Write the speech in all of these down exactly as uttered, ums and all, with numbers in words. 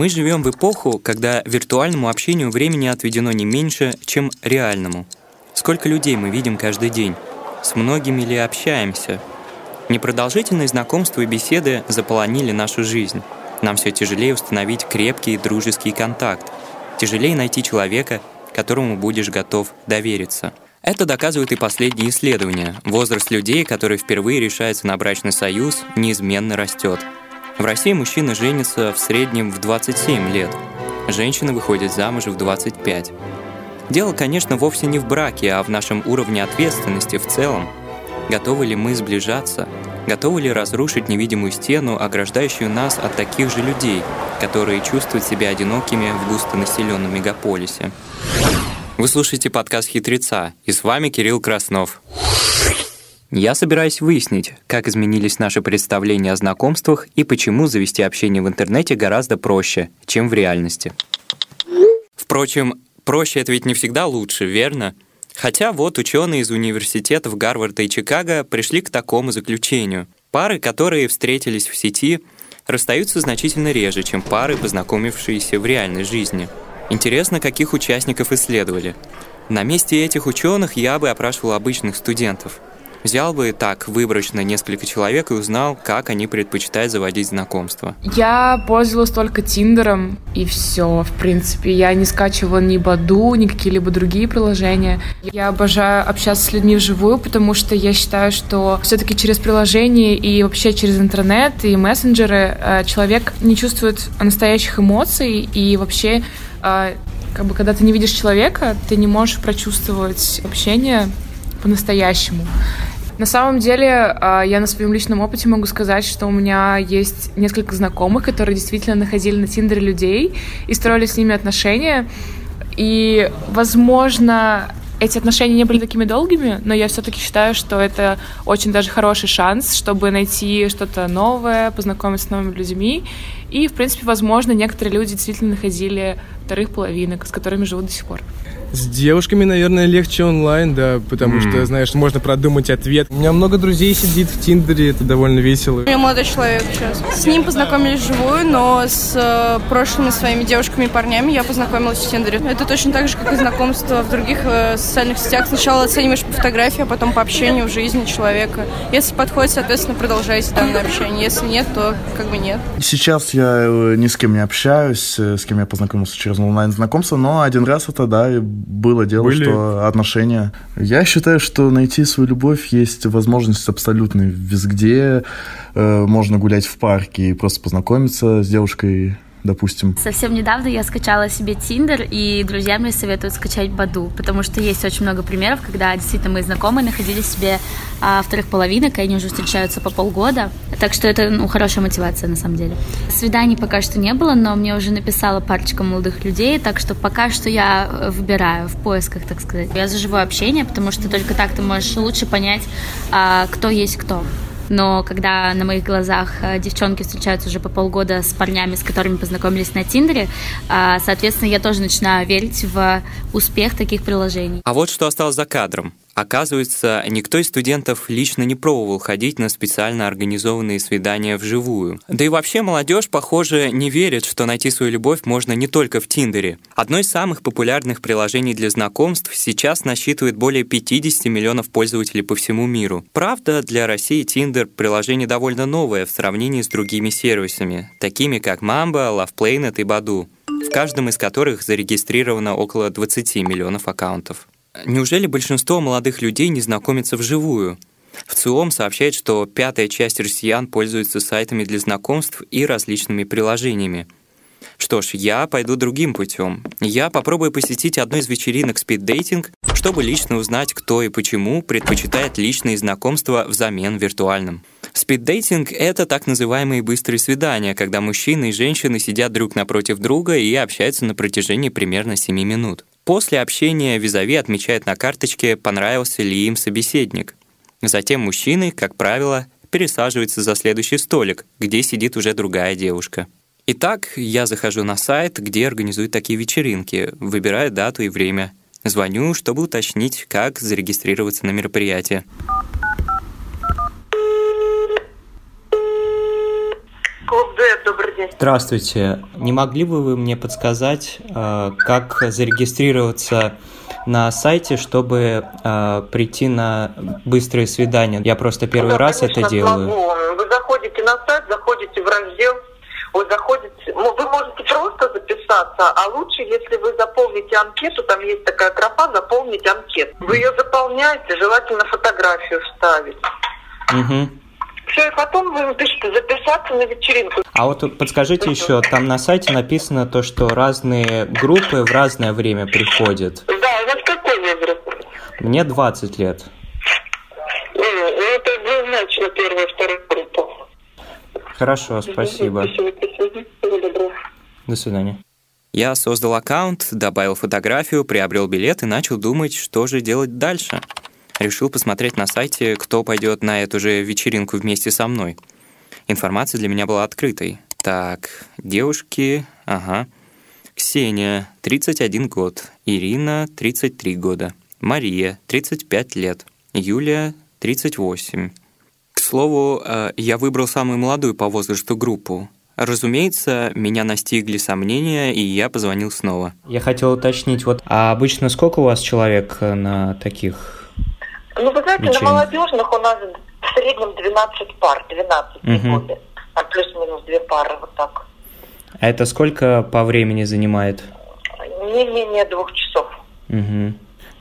Мы живем в эпоху, когда виртуальному общению времени отведено не меньше, чем реальному. Сколько людей мы видим каждый день? С многими ли общаемся? Непродолжительные знакомства и беседы заполонили нашу жизнь. Нам все тяжелее установить крепкий и дружеский контакт. Тяжелее найти человека, которому будешь готов довериться. Это доказывают и последние исследования. Возраст людей, которые впервые решаются на брачный союз, неизменно растет. В России мужчины женятся в среднем в двадцать семь лет. Женщины выходят замуж в двадцать пять. Дело, конечно, вовсе не в браке, а в нашем уровне ответственности в целом. Готовы ли мы сближаться? Готовы ли разрушить невидимую стену, ограждающую нас от таких же людей, которые чувствуют себя одинокими в густонаселенном мегаполисе? Вы слушаете подкаст «Хитреца», и с вами Кирилл Краснов. Я собираюсь выяснить, как изменились наши представления о знакомствах и почему завести общение в интернете гораздо проще, чем в реальности. Впрочем, проще — это ведь не всегда лучше, верно? Хотя вот ученые из университетов Гарварда и Чикаго пришли к такому заключению. Пары, которые встретились в сети, расстаются значительно реже, чем пары, познакомившиеся в реальной жизни. Интересно, каких участников исследовали. На месте этих ученых я бы опрашивал обычных студентов. Взял бы так выборочно несколько человек и узнал, как они предпочитают заводить знакомства. Я пользовалась только Тиндером, и все, в принципе. Я не скачивала ни Badoo, ни какие-либо другие приложения. Я обожаю общаться с людьми вживую, потому что я считаю, что все-таки через приложения и вообще через интернет и мессенджеры человек не чувствует настоящих эмоций и вообще... Как бы, когда ты не видишь человека, ты не можешь прочувствовать общение по-настоящему. На самом деле, я на своем личном опыте могу сказать, что у меня есть несколько знакомых, которые действительно находили на Тиндере людей и строили с ними отношения. И, возможно, эти отношения не были такими долгими, но я все-таки считаю, что это очень даже хороший шанс, чтобы найти что-то новое, познакомиться с новыми людьми. И, в принципе, возможно, некоторые люди действительно находили вторых половинок, с которыми живут до сих пор. С девушками, наверное, легче онлайн, да, потому mm. что, знаешь, можно продумать ответ. У меня много друзей сидит в Тиндере, это довольно весело. У меня молодой человек сейчас. С ним познакомились вживую, но с э, прошлыми своими девушками и парнями я познакомилась в Тиндере. Это точно так же, как и знакомство в других э, социальных сетях. Сначала оцениваешь по фотографии, а потом по общению в жизни человека. Если подходит, соответственно, продолжайте данное общение. Если нет, то как бы нет. Сейчас я ни с кем не общаюсь, с кем я познакомился через онлайн-знакомство, но один раз это, да, и было дело, Были. что отношения. Я считаю, что найти свою любовь есть возможность абсолютно везде. Э, можно гулять в парке и просто познакомиться с девушкой, допустим. Совсем недавно я скачала себе Tinder, и друзья мне советуют скачать Badoo, потому что есть очень много примеров, когда действительно мои знакомые находили себе а, вторых половинок, и они уже встречаются по полгода. Так что это, ну, хорошая мотивация на самом деле. Свиданий пока что не было, но мне уже написала парочка молодых людей, так что пока что я выбираю в поисках, так сказать. Я за живое общение, потому что только так ты можешь лучше понять, а, кто есть кто. Но когда на моих глазах девчонки встречаются уже по полгода с парнями, с которыми познакомились на Тиндере, соответственно, я тоже начинаю верить в успех таких приложений. А вот что осталось за кадром. Оказывается, никто из студентов лично не пробовал ходить на специально организованные свидания вживую. Да и вообще молодежь, похоже, не верит, что найти свою любовь можно не только в Тиндере. Одно из самых популярных приложений для знакомств сейчас насчитывает более пятьдесят миллионов пользователей по всему миру. Правда, для России Tinder приложение довольно новое в сравнении с другими сервисами, такими как Mamba, Love Planet и Badoo, в каждом из которых зарегистрировано около двадцать миллионов аккаунтов. Неужели большинство молодых людей не знакомятся вживую? В ЦИОМ сообщает, что пятая часть россиян пользуется сайтами для знакомств и различными приложениями. Что ж, я пойду другим путем. Я попробую посетить одну из вечеринок speed dating, чтобы лично узнать, кто и почему предпочитает личные знакомства взамен виртуальным. Спид-дейтинг — это так называемые быстрые свидания, когда мужчины и женщины сидят друг напротив друга и общаются на протяжении примерно семи минут. После общения визави отмечает на карточке, понравился ли им собеседник. Затем мужчины, как правило, пересаживаются за следующий столик, где сидит уже другая девушка. Итак, я захожу на сайт, где организуют такие вечеринки, выбираю дату и время. Звоню, чтобы уточнить, как зарегистрироваться на мероприятие. Клуб «Дуэт», добрый день. Здравствуйте. Не могли бы вы мне подсказать, как зарегистрироваться на сайте, чтобы прийти на быстрые свидания? Я просто первый ну, да, раз конечно, это делаю. Могу. Вы заходите на сайт, заходите в раздел, вы заходите, вы можете просто записаться, а лучше, если вы заполните анкету, там есть такая тропа, заполнить анкету. Вы ее заполняете, желательно фотографию вставить. Угу. Все, и потом вы напишите записаться на вечеринку. А вот подскажите угу. еще, там на сайте написано то, что разные группы в разное время приходят. Да, у вас какой возраст? Мне двадцать лет. Ну, это однозначно первая, вторая группа. Хорошо, спасибо. Спасибо, спасибо. Всего До свидания. Я создал аккаунт, добавил фотографию, приобрел билет и начал думать, что же делать дальше. Решил посмотреть на сайте, кто пойдет на эту же вечеринку вместе со мной. Информация для меня была открытой. Так, девушки, ага. Ксения, тридцать один год. Ирина, тридцать три года. Мария, тридцать пять лет. Юлия, тридцать восемь. К слову, я выбрал самую молодую по возрасту группу. Разумеется, меня настигли сомнения, и я позвонил снова. Я хотел уточнить, вот а обычно сколько у вас человек на таких... Ну, вы знаете, Вечеринка. На молодежных у нас в среднем двенадцать пар, двенадцать угу. а плюс-минус две пары, вот так. А это сколько по времени занимает? Не менее двух часов. Угу.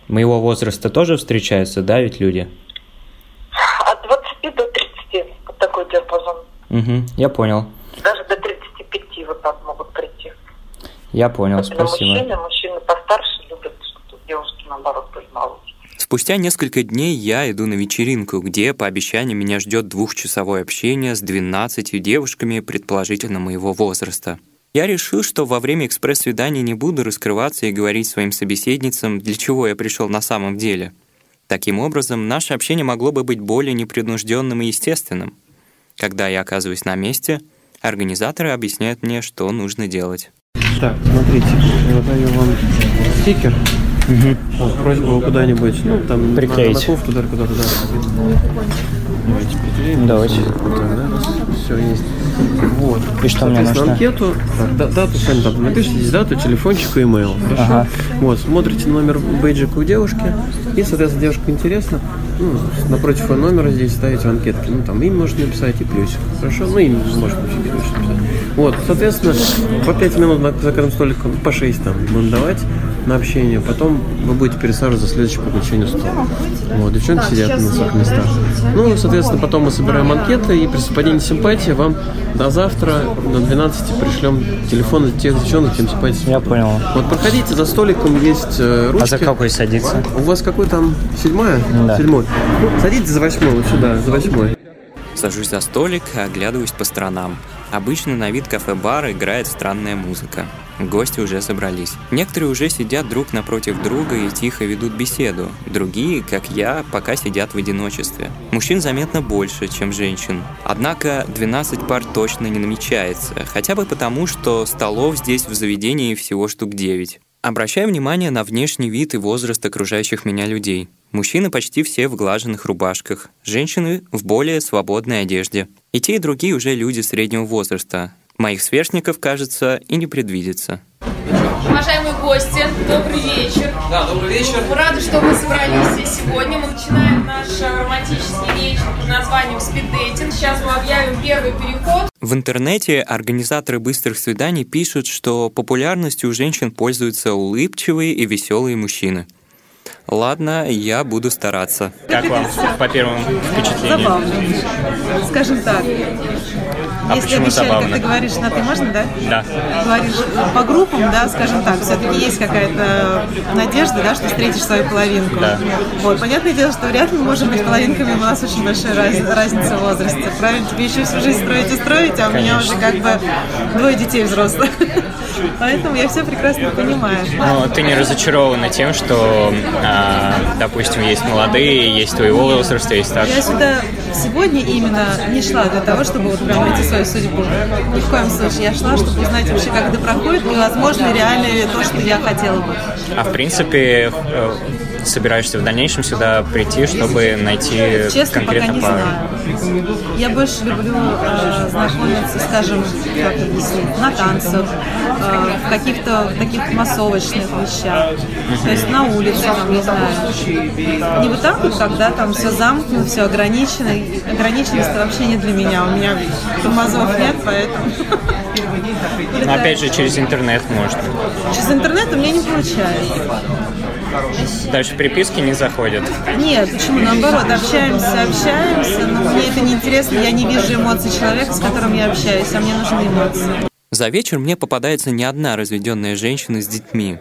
Моего возраста тоже встречаются, да, ведь люди? От двадцати до тридцати, вот такой диапазон. Угу, я понял. Даже до тридцати пяти вот так могут прийти. Я понял, Особенно спасибо. Мужчины, мужчины постарше любят, чтобы девушки, наоборот, были моложе. Спустя несколько дней я иду на вечеринку, где, по обещанию, меня ждет двухчасовое общение с двенадцатью девушками, предположительно, моего возраста. Я решил, что во время экспресс-свидания не буду раскрываться и говорить своим собеседницам, для чего я пришел на самом деле. Таким образом, наше общение могло бы быть более непринужденным и естественным. Когда я оказываюсь на месте, организаторы объясняют мне, что нужно делать. Так, смотрите, я даю вам стикер. Угу. Вот, просьба его куда-нибудь, ну, там, приклеить. На ковку, да, куда-то, да. Давайте приклеим. Давайте. Все, есть. Вот. И что мне нужно? Анкету, так, дату, сами там, напишите здесь дату, телефончик и имейл. Хорошо? Ага. Вот, смотрите номер бейджика у девушки, и, соответственно, девушка интересна, ну, напротив номера здесь ставите анкетки, ну, там, имя можете написать и плюсик. Хорошо? Ну, имя можно написать. Вот, соответственно, по пять минут на закрытом столике, по шесть там, будем давать на общение, потом вы будете пересаживаться за следующее подключение стола. Вот, девчонки сидят на своих местах. Ну, соответственно, потом мы собираем анкеты, и при совпадении симпатии вам до завтра на двенадцать пришлем телефоны тех девчонок, кем симпатии. Я понял. Вот, проходите, за столиком есть ручки. А за какой садиться? У вас какой там? Седьмая? Да. Седьмой. Ну, садитесь за восьмой, вот сюда, за восьмой. Сажусь за столик, оглядываюсь по сторонам. Обычно на вид кафе-бара играет странная музыка. Гости уже собрались. Некоторые уже сидят друг напротив друга и тихо ведут беседу. Другие, как я, пока сидят в одиночестве. Мужчин заметно больше, чем женщин. Однако двенадцать пар точно не намечается, хотя бы потому, что столов здесь в заведении всего штук девять. Обращаю внимание на внешний вид и возраст окружающих меня людей. Мужчины почти все в глаженных рубашках, женщины в более свободной одежде. И те, и другие уже люди среднего возраста. Моих сверстников, кажется, и не предвидится. Уважаемые гости, добрый вечер. Да, добрый вечер. Рады, что вы собрались здесь сегодня. Мы начинаем наш романтический вечер под названием «Speed dating». Сейчас мы объявим первый переход. В интернете организаторы быстрых свиданий пишут, что популярностью у женщин пользуются улыбчивые и веселые мужчины. Ладно, я буду стараться. Как вам по первому впечатлению? Забавно. Скажем так. А если почему обещали, забавно? Как ты говоришь, на ты можно, да? Да. Говоришь по группам, да, скажем так, все-таки есть какая-то надежда, да, что встретишь свою половинку. Да. Вот, понятное дело, что вряд ли мы можем быть половинками, у нас очень большая раз, разница в возрасте. Правильно, тебе еще всю жизнь строить и строить, а у Конечно. меня уже как бы двое детей взрослых. Поэтому я все прекрасно понимаю. Но ты не разочарована тем, что, а, допустим, есть молодые, есть твоего возраста, есть старше? Я сюда сегодня именно не шла для того, чтобы вот прям найти свою судьбу. Ни в коем случае. Я шла, чтобы узнать вообще, как это проходит, и, возможно, реально то, что я хотела бы. А в принципе... собираешься в дальнейшем сюда прийти, чтобы найти честно, конкретно пару? Честно, пока не знаю. Я больше люблю э, знакомиться, скажем, как объяснить, на танцах, э, в каких-то таких массовочных вещах, mm-hmm. то есть на улицах, не знаю. Не вот так вот, когда там все замкнуто, все ограничено. Ограниченность вообще не для меня, у меня тормозов нет, поэтому... Но опять же, через интернет можно. Через интернет у меня не получается. Дальше переписки не заходят? Нет, почему? Наоборот, общаемся, общаемся, но мне это неинтересно, я не вижу эмоций человека, с которым я общаюсь, а мне нужны эмоции. За вечер мне попадается не одна разведенная женщина с детьми.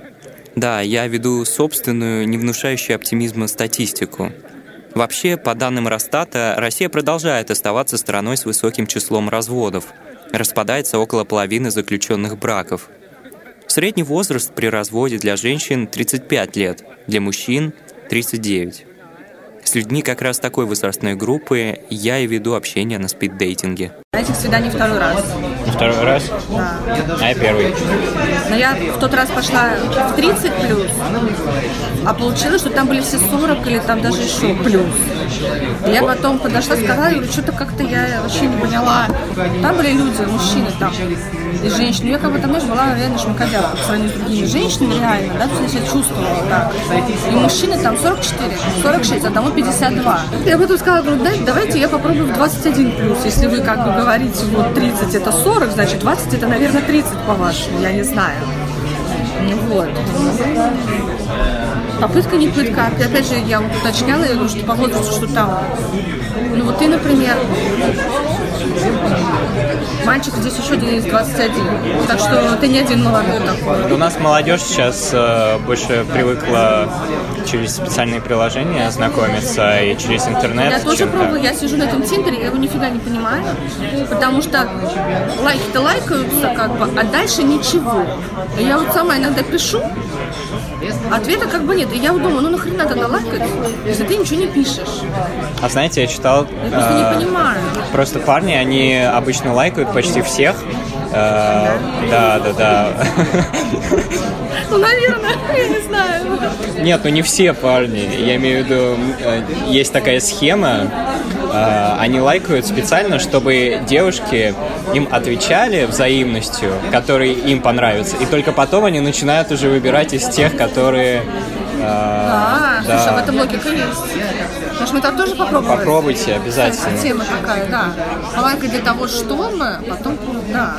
Да, я веду собственную, не внушающую оптимизма статистику. Вообще, по данным Росстата, Россия продолжает оставаться страной с высоким числом разводов. Распадается около половины заключенных браков. Средний возраст при разводе для женщин тридцать пять лет, для мужчин – тридцать девять. С людьми как раз такой возрастной группы я и веду общение на спид-дейтинге. На этих свиданиях второй раз. Второй раз? Да. А я первый. Но я в тот раз пошла в тридцать плюс, а получилось, что там были все сорок или там даже еще плюс. Я потом подошла, сказала, и что-то как-то я вообще не поняла. Там были люди, мужчины там и женщины. Я как бы там даже была реально шмакодявка по сравнению с другими женщинами, реально, да, то есть я чувствовала так. И мужчины там сорок четыре, сорок шесть, а тому пятьдесят два. Я потом сказала, говорю, да, давайте я попробую в двадцать один плюс, если вы как бы говорите, вот тридцать это сорок, значит двадцать это, наверное, тридцать по-вашему, я не знаю. Вот. Попытка не пытка. Опять же, я вот уточняла, я говорю, что по возрасту, что там. Ну вот ты, например, мальчик, здесь еще из двадцати одного. Так что ты не один молодой такой. У нас молодежь сейчас э, больше привыкла через специальные приложения знакомиться и через интернет. Я тоже пробовала, я сижу на этом Тиндере, я его нифига не понимаю, потому что лайки-то лайкаются как бы, а дальше ничего. Я вот сама иногда пишу, ответа как бы нет. И я вот думаю, ну нахрена тогда лайкать, если ты ничего не пишешь. А знаете, я читал... Я просто э, не понимаю. Просто парни, они обычно лайкают почти всех. Да, да, да. Ну, наверное, я не знаю. Нет, ну не все парни. Я имею в виду, есть такая схема. Они лайкают специально, чтобы девушки им отвечали взаимностью, которые им понравятся. И только потом они начинают уже выбирать из тех, которые... Да, слушай, в этом логика есть. Может, мы там тоже попробуем? Попробуйте, обязательно. Тема такая, да. Лайка для того, что мы, потом, да.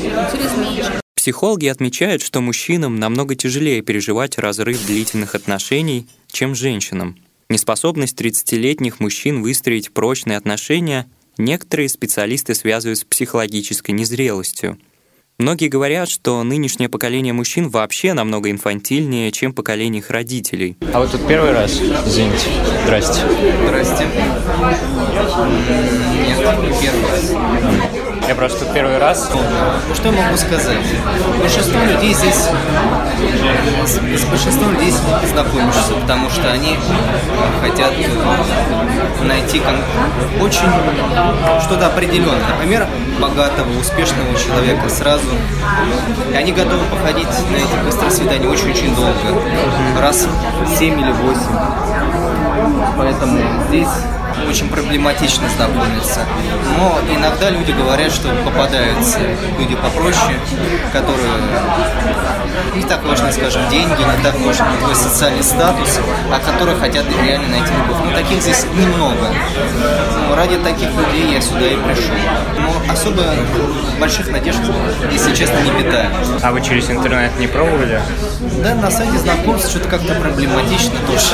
Интересно. Психологи отмечают, что мужчинам намного тяжелее переживать разрыв длительных отношений, чем женщинам. Неспособность тридцатилетних мужчин выстроить прочные отношения некоторые специалисты связывают с психологической незрелостью. Многие говорят, что нынешнее поколение мужчин вообще намного инфантильнее, чем поколение их родителей. А вот тут первый раз, извините. Здрасте. Здрасте. Нет, первый раз. Я просто тут первый раз. Что я могу сказать? Большинство людей здесь... С большинством людей знакомишься, потому что они хотят найти очень что-то определенное. Например, богатого, успешного человека сразу. И они готовы походить на эти быстрые свидания очень-очень долго. Раз семь или восемь. Поэтому здесь очень проблематично знакомиться. Но иногда люди говорят, что попадаются люди попроще, которые не так важны, скажем, деньги, не так важен твой социальный статус, а которые хотят реально найти любовь. Но таких здесь немного. Но ради таких людей я сюда и пришел. Но особо больших надежд, если честно, не питаю. А вы через интернет не пробовали? Да, на сайте знакомств что-то как-то проблематично тоже.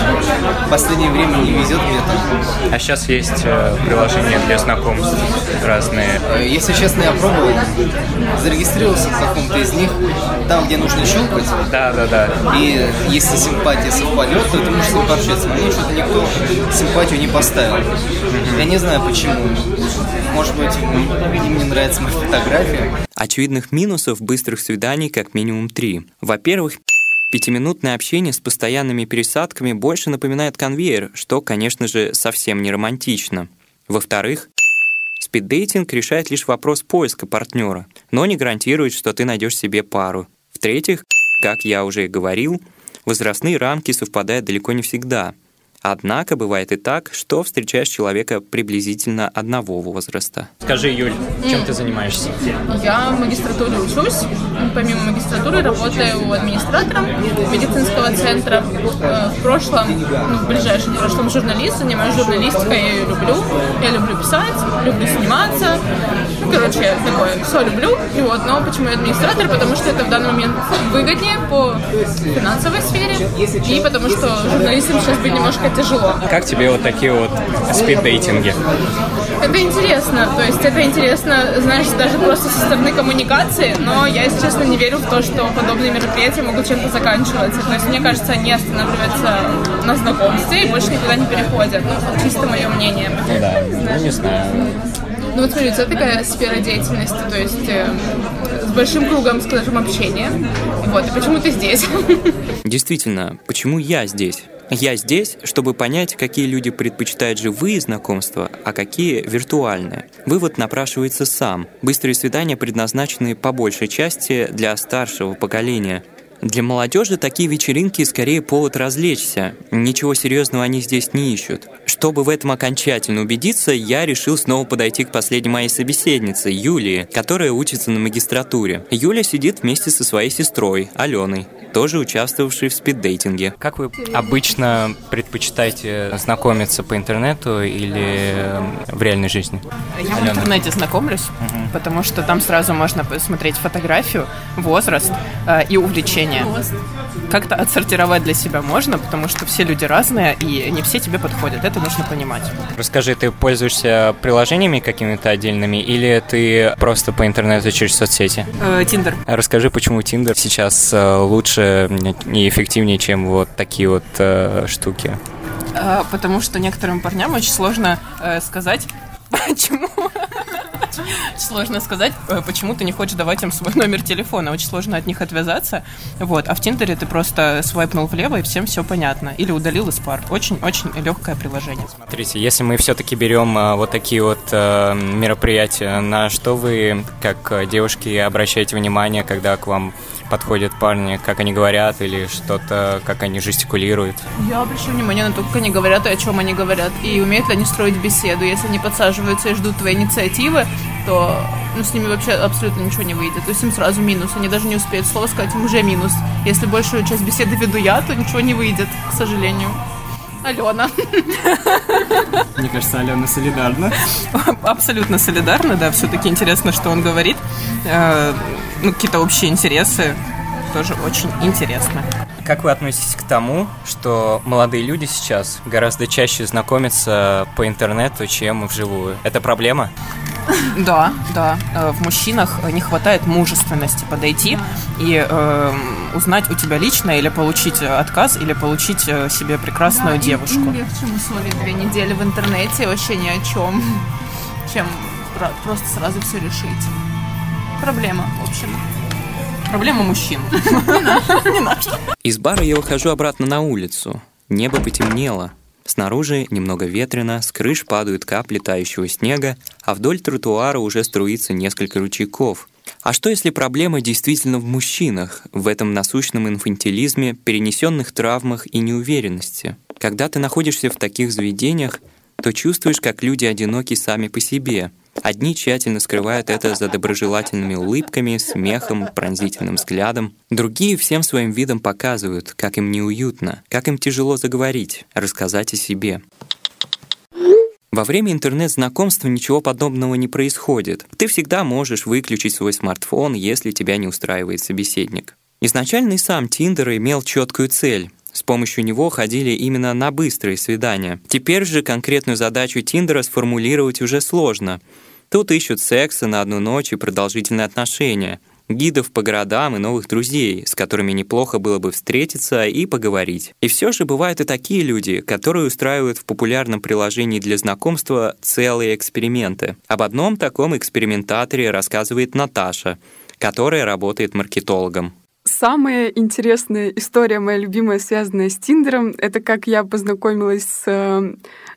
В последнее время не везет мне там. А сейчас есть э, приложения для знакомств разные. Если честно, я пробовал, зарегистрировался в каком-то из них, там, где нужно щелкать. Да, да, да. И если симпатия совпадет, то ты можешь с ним пообщаться. Мне что-то никто симпатию не поставил. Mm-hmm. Я не знаю почему. Может быть, им не нравится моя фотография. Очевидных минусов быстрых свиданий как минимум три. Во-первых, пятиминутное общение с постоянными пересадками больше напоминает конвейер, что, конечно же, совсем не романтично. Во-вторых, спид-дейтинг решает лишь вопрос поиска партнера, но не гарантирует, что ты найдешь себе пару. В-третьих, как я уже и говорил, возрастные рамки совпадают далеко не всегда. Однако бывает и так, что встречаешь человека приблизительно одного возраста. Скажи, Юль, чем mm. ты занимаешься? Я в магистратуре учусь. Помимо магистратуры работаю администратором медицинского центра. В прошлом, ну, в ближайшем прошлом журналист, занимаюсь журналистикой, я ее люблю. Я люблю писать, люблю сниматься. Ну, короче, я такое, все люблю. И вот, но почему я администратор? Потому что это в данный момент выгоднее по финансовой сфере. И потому что журналистам сейчас быть немножко тяжело. Как тебе вот такие вот спид-дейтинги? Это интересно. То есть это интересно, знаешь, даже просто со стороны коммуникации, но я, если честно, не верю в то, что подобные мероприятия могут чем-то заканчиваться. То есть, мне кажется, они останавливаются на знакомстве и больше никуда не переходят. Ну, чисто мое мнение. Ну да, ну не знаю. Ну вот смотри, у тебя такая сфера деятельности, то есть э, с большим кругом, скажем, общения. Вот, и почему ты здесь? Действительно, почему я здесь? Я здесь, чтобы понять, какие люди предпочитают живые знакомства, а какие виртуальные. Вывод напрашивается сам. Быстрые свидания предназначены по большей части для старшего поколения. Для молодежи такие вечеринки скорее повод развлечься. Ничего серьезного они здесь не ищут. Чтобы в этом окончательно убедиться, я решил снова подойти к последней моей собеседнице, Юлии, которая учится на магистратуре. Юля сидит вместе со своей сестрой, Аленой, тоже участвовавшей в спид-дейтинге. Как вы обычно предпочитаете знакомиться по интернету или в реальной жизни? Я Алена. В интернете знакомлюсь, угу. потому что там сразу можно посмотреть фотографию, возраст э, и увлечение. Как-то отсортировать для себя можно, потому что все люди разные, и не все тебе подходят. Это нужно понимать. Расскажи, ты пользуешься приложениями какими-то отдельными, или ты просто по интернету через соцсети? Тиндер. Расскажи, почему Тиндер сейчас лучше и эффективнее, чем вот такие вот э, штуки? А, потому что некоторым парням очень сложно э, сказать, почему... Сложно сказать, почему ты не хочешь давать им свой номер телефона. Очень сложно от них отвязаться. Вот. А в Тиндере ты просто свайпнул влево, и всем все понятно. Или удалил из пар. Очень-очень легкое приложение. Смотрите, если мы все-таки берем вот такие вот мероприятия, на что вы, как девушки, обращаете внимание, когда к вам подходят парни, как они говорят или что-то, как они жестикулируют? Я обращаю внимание на то, как они говорят и о чем они говорят, и умеют ли они строить беседу. Если они подсаживаются и ждут твоей инициативы, то ну, с ними вообще абсолютно ничего не выйдет. То есть им сразу минус, они даже не успеют слово сказать, им уже минус. Если большую часть беседы веду я, то ничего не выйдет, к сожалению. Алена. Мне кажется, Алена солидарна. Абсолютно солидарна, да. Все-таки интересно, что он говорит. Ну, какие-то общие интересы. Тоже очень интересно. Как вы относитесь к тому, что молодые люди сейчас гораздо чаще знакомятся по интернету, чем вживую? Это проблема? Да, да. В мужчинах не хватает мужественности подойти и э, узнать у тебя лично, или получить отказ, или получить себе прекрасную да, девушку. Им, им легче мусолить две недели в интернете вообще ни о чем, чем просто сразу все решить. Проблема, в общем. Проблема мужчин. Не наша. Из бара я выхожу обратно на улицу. Небо потемнело. Снаружи немного ветрено, с крыш падают капли тающего снега, а вдоль тротуара уже струится несколько ручейков. А что, если проблема действительно в мужчинах, в этом насущном инфантилизме, перенесенных травмах и неуверенности? Когда ты находишься в таких заведениях, то чувствуешь, как люди одиноки сами по себе. Одни тщательно скрывают это за доброжелательными улыбками, смехом, пронзительным взглядом. Другие всем своим видом показывают, как им неуютно, как им тяжело заговорить, рассказать о себе. Во время интернет-знакомства ничего подобного не происходит. Ты всегда можешь выключить свой смартфон, если тебя не устраивает собеседник. Изначально и сам Tinder имел четкую цель. С помощью него ходили именно на быстрые свидания. Теперь же конкретную задачу Тиндера сформулировать уже сложно. Тут ищут секса на одну ночь и продолжительные отношения, гидов по городам и новых друзей, с которыми неплохо было бы встретиться и поговорить. И все же бывают и такие люди, которые устраивают в популярном приложении для знакомства целые эксперименты. Об одном таком экспериментаторе рассказывает Наташа, которая работает маркетологом. самая интересная история, моя любимая, связанная с Тиндером, это как я познакомилась с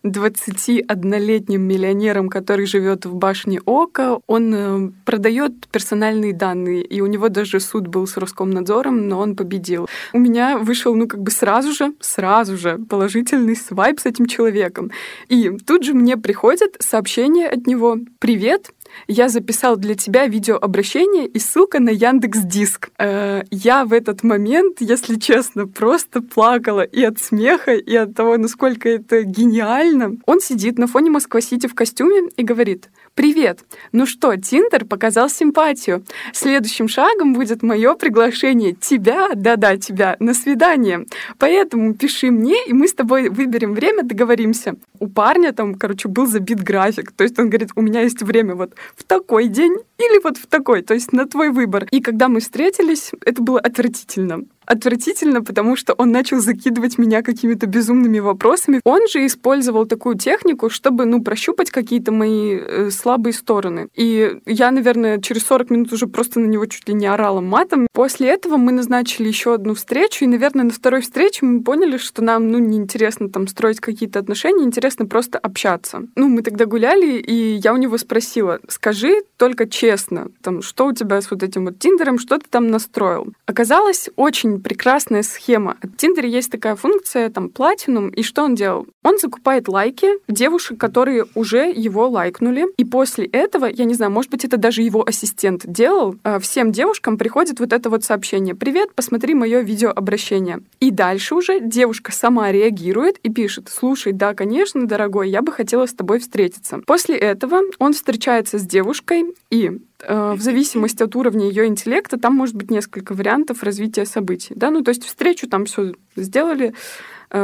двадцатиоднолетним миллионером, который живет в башне Ока. Он продает персональные данные, и у него даже суд был с Роскомнадзором, но он победил. У меня вышел, ну, как бы сразу же, сразу же положительный свайп с этим человеком. И тут же мне приходит сообщение от него: «Привет, я записал для тебя видеообращение и ссылка на Яндекс.Диск». Э, я в этот момент, если честно, просто плакала и от смеха, и от того, насколько это гениально. Он сидит на фоне Москва-Сити в костюме и говорит: «Привет! Ну что, Тиндер показал симпатию. Следующим шагом будет мое приглашение тебя, да-да, тебя, на свидание. Поэтому пиши мне, и мы с тобой выберем время, договоримся». У парня там, короче, был забит график. То есть он говорит: у меня есть время вот в такой день или вот в такой, то есть на твой выбор. И когда мы встретились, это было отвратительно. Отвратительно, потому что он начал закидывать меня какими-то безумными вопросами. Он же использовал такую технику, чтобы, ну, прощупать какие-то мои э, слабые стороны. И я, наверное, через сорок минут уже просто на него чуть ли не орала матом. После этого мы назначили еще одну встречу, и, наверное, на второй встрече мы поняли, что нам, ну, неинтересно там строить какие-то отношения, интересно просто общаться. Ну, мы тогда гуляли, и я у него спросила: скажи только честно, там, что у тебя с вот этим вот Тиндером, что ты там настроил? Оказалось, очень прекрасная схема. В Тиндере есть такая функция, там, платинум, и что он делал? Он закупает лайки девушек, которые уже его лайкнули, и после этого, я не знаю, может быть, это даже его ассистент делал, всем девушкам приходит вот это вот сообщение: «Привет, посмотри мое видеообращение». И дальше уже девушка сама реагирует и пишет: «Слушай, да, конечно, дорогой, я бы хотела с тобой встретиться». После этого он встречается с девушкой, и в зависимости от уровня ее интеллекта, там может быть несколько вариантов развития событий. Да? Ну, то есть встречу там все сделали,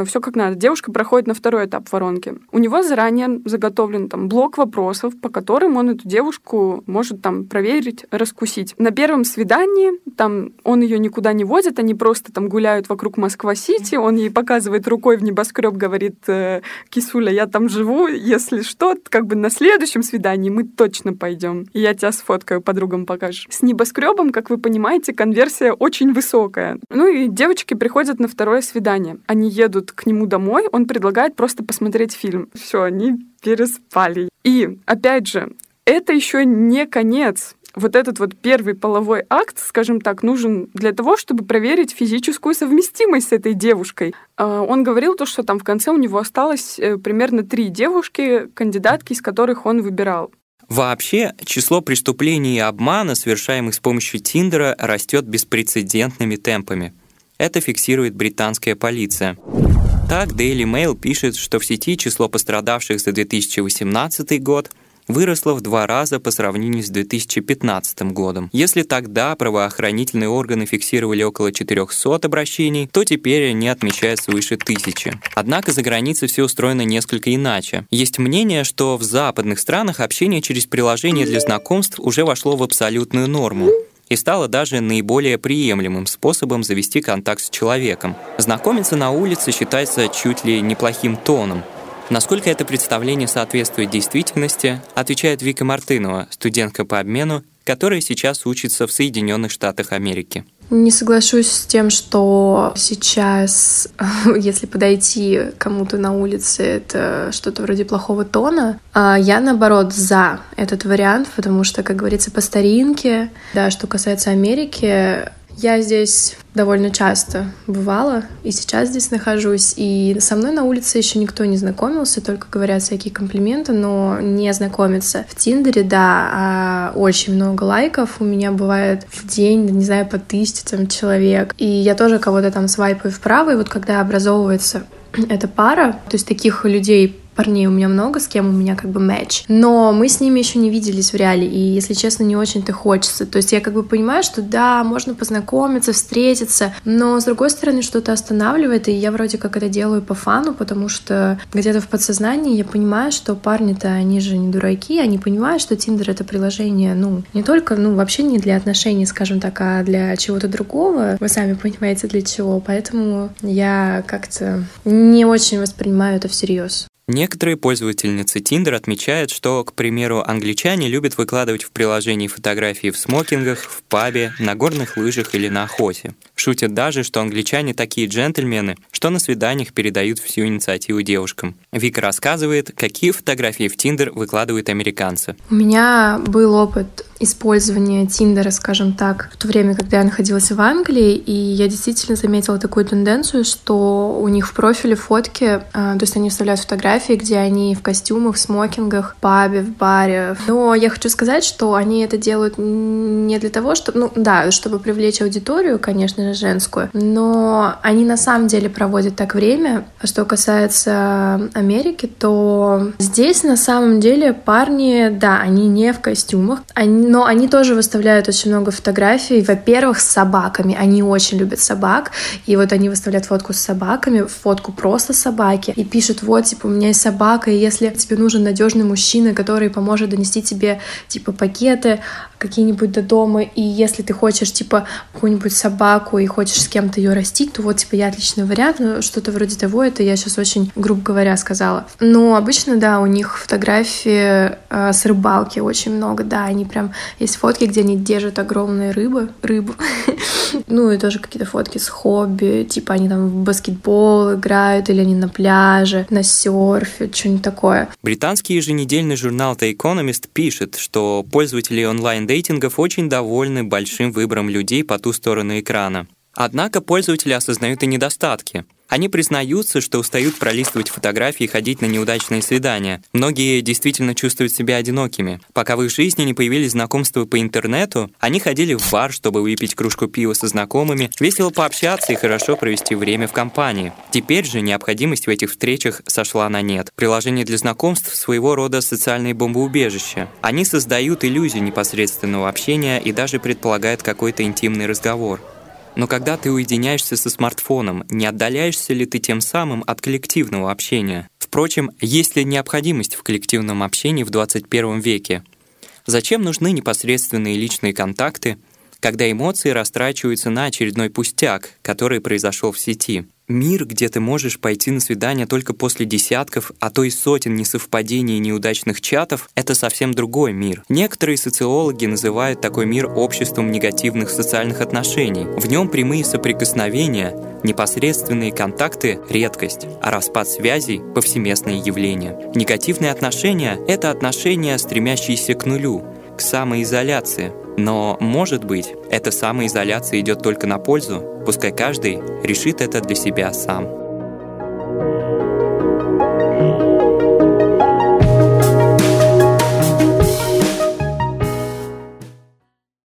все как надо. Девушка проходит на второй этап воронки. У него заранее заготовлен там блок вопросов, по которым он эту девушку может там проверить, раскусить. На первом свидании там он ее никуда не водит, они просто там гуляют вокруг Москва-Сити, он ей показывает рукой в небоскреб, говорит: «Кисуля, я там живу, если что, как бы на следующем свидании мы точно пойдем, и я тебя сфоткаю, подругам покажешь». С небоскребом, как вы понимаете, конверсия очень высокая. Ну и девочки приходят на второе свидание. Они едут к нему домой, он предлагает просто посмотреть фильм. Все, они переспали. И, опять же, это еще не конец. Вот этот вот первый половой акт, скажем так, нужен для того, чтобы проверить физическую совместимость с этой девушкой. Он говорил то, что там в конце у него осталось примерно три девушки, кандидатки, из которых он выбирал. Вообще, число преступлений и обмана, совершаемых с помощью Тиндера, растет беспрецедентными темпами. Это фиксирует британская полиция. Так, Daily Mail пишет, что в сети число пострадавших за две тысячи восемнадцатый год выросло в два раза по сравнению с две тысячи пятнадцатым годом. Если тогда правоохранительные органы фиксировали около четырёхсот обращений, то теперь они отмечают свыше тысячи. Однако за границей все устроено несколько иначе. Есть мнение, что в западных странах общение через приложение для знакомств уже вошло в абсолютную норму и стало даже наиболее приемлемым способом завести контакт с человеком. Знакомиться на улице считается чуть ли неплохим тоном. Насколько это представление соответствует действительности, отвечает Вика Мартынова, студентка по обмену, которая сейчас учится в Соединенных Штатах Америки. Не соглашусь с тем, что сейчас, если подойти кому-то на улице, это что-то вроде плохого тона. А я, наоборот, за этот вариант, потому что, как говорится, по старинке. Да, что касается Америки, я здесь довольно часто бывала, и сейчас здесь нахожусь. И со мной на улице еще никто не знакомился, только говорят всякие комплименты, но не знакомятся. В Тиндере, да, очень много лайков. У меня бывает в день, не знаю, по тысяче там человек. И я тоже кого-то там свайпаю вправо, и вот когда образовывается эта пара, то есть таких людей, парней у меня много, с кем у меня как бы матч. Но мы с ними еще не виделись в реале, и, если честно, не очень-то хочется. То есть я как бы понимаю, что да, можно познакомиться, встретиться, но, с другой стороны, что-то останавливает, и я вроде как это делаю по фану, потому что где-то в подсознании я понимаю, что парни-то, они же не дураки, они понимают, что Tinder — это приложение, ну, не только, ну, вообще не для отношений, скажем так, а для чего-то другого. Вы сами понимаете, для чего. Поэтому я как-то не очень воспринимаю это всерьез. Некоторые пользовательницы Tinder отмечают, что, к примеру, англичане любят выкладывать в приложении фотографии в смокингах, в пабе, на горных лыжах или на охоте. Шутят даже, что англичане такие джентльмены, что на свиданиях передают всю инициативу девушкам. Вика рассказывает, какие фотографии в Tinder выкладывают американцы. У меня был опыт использования Тиндера, скажем так, в то время, когда я находилась в Англии, и я действительно заметила такую тенденцию, что у них в профиле фотки, то есть они вставляют фотографии, где они в костюмах, в смокингах, в пабе, в баре. Но я хочу сказать, что они это делают не для того, чтобы, ну да, чтобы привлечь аудиторию, конечно же, женскую, но они на самом деле проводят так время. А что касается Америки, то здесь на самом деле парни, да, они не в костюмах, они но они тоже выставляют очень много фотографий, во-первых, с собаками. Они очень любят собак. И вот они выставляют фотку с собаками, фотку просто собаки. И пишут, вот, типа, у меня есть собака, и если тебе нужен надежный мужчина, который поможет донести тебе, типа, пакеты какие-нибудь до дома, и если ты хочешь, типа, какую-нибудь собаку и хочешь с кем-то ее растить, то вот, типа, я отличный вариант, ну, что-то вроде того. Это я сейчас очень, грубо говоря, сказала. Но обычно, да, у них фотографии э, с рыбалки очень много, да, они прям... Есть фотки, где они держат огромные рыбы, рыбу. Ну и тоже какие-то фотки с хобби, типа они там в баскетбол играют, или они на пляже, на серфе, что-нибудь такое. Британский еженедельный журнал The Economist пишет, что пользователи онлайн-дейтингов очень довольны большим выбором людей по ту сторону экрана. Однако пользователи осознают и недостатки. Они признаются, что устают пролистывать фотографии и ходить на неудачные свидания. Многие действительно чувствуют себя одинокими. Пока в их жизни не появились знакомства по интернету, они ходили в бар, чтобы выпить кружку пива со знакомыми, весело пообщаться и хорошо провести время в компании. Теперь же необходимость в этих встречах сошла на нет. Приложения для знакомств — своего рода социальные бомбоубежища. Они создают иллюзию непосредственного общения и даже предполагают какой-то интимный разговор. Но когда ты уединяешься со смартфоном, не отдаляешься ли ты тем самым от коллективного общения? Впрочем, есть ли необходимость в коллективном общении в двадцать первом веке? Зачем нужны непосредственные личные контакты, когда эмоции растрачиваются на очередной пустяк, который произошел в сети? Мир, где ты можешь пойти на свидание только после десятков, а то и сотен несовпадений и неудачных чатов, это совсем другой мир. Некоторые социологи называют такой мир обществом негативных социальных отношений. В нем прямые соприкосновения, непосредственные контакты — редкость, а распад связей — повсеместное явление. Негативные отношения — это отношения, стремящиеся к нулю, к самоизоляции. Но, может быть, эта самоизоляция идет только на пользу, пускай каждый решит это для себя сам.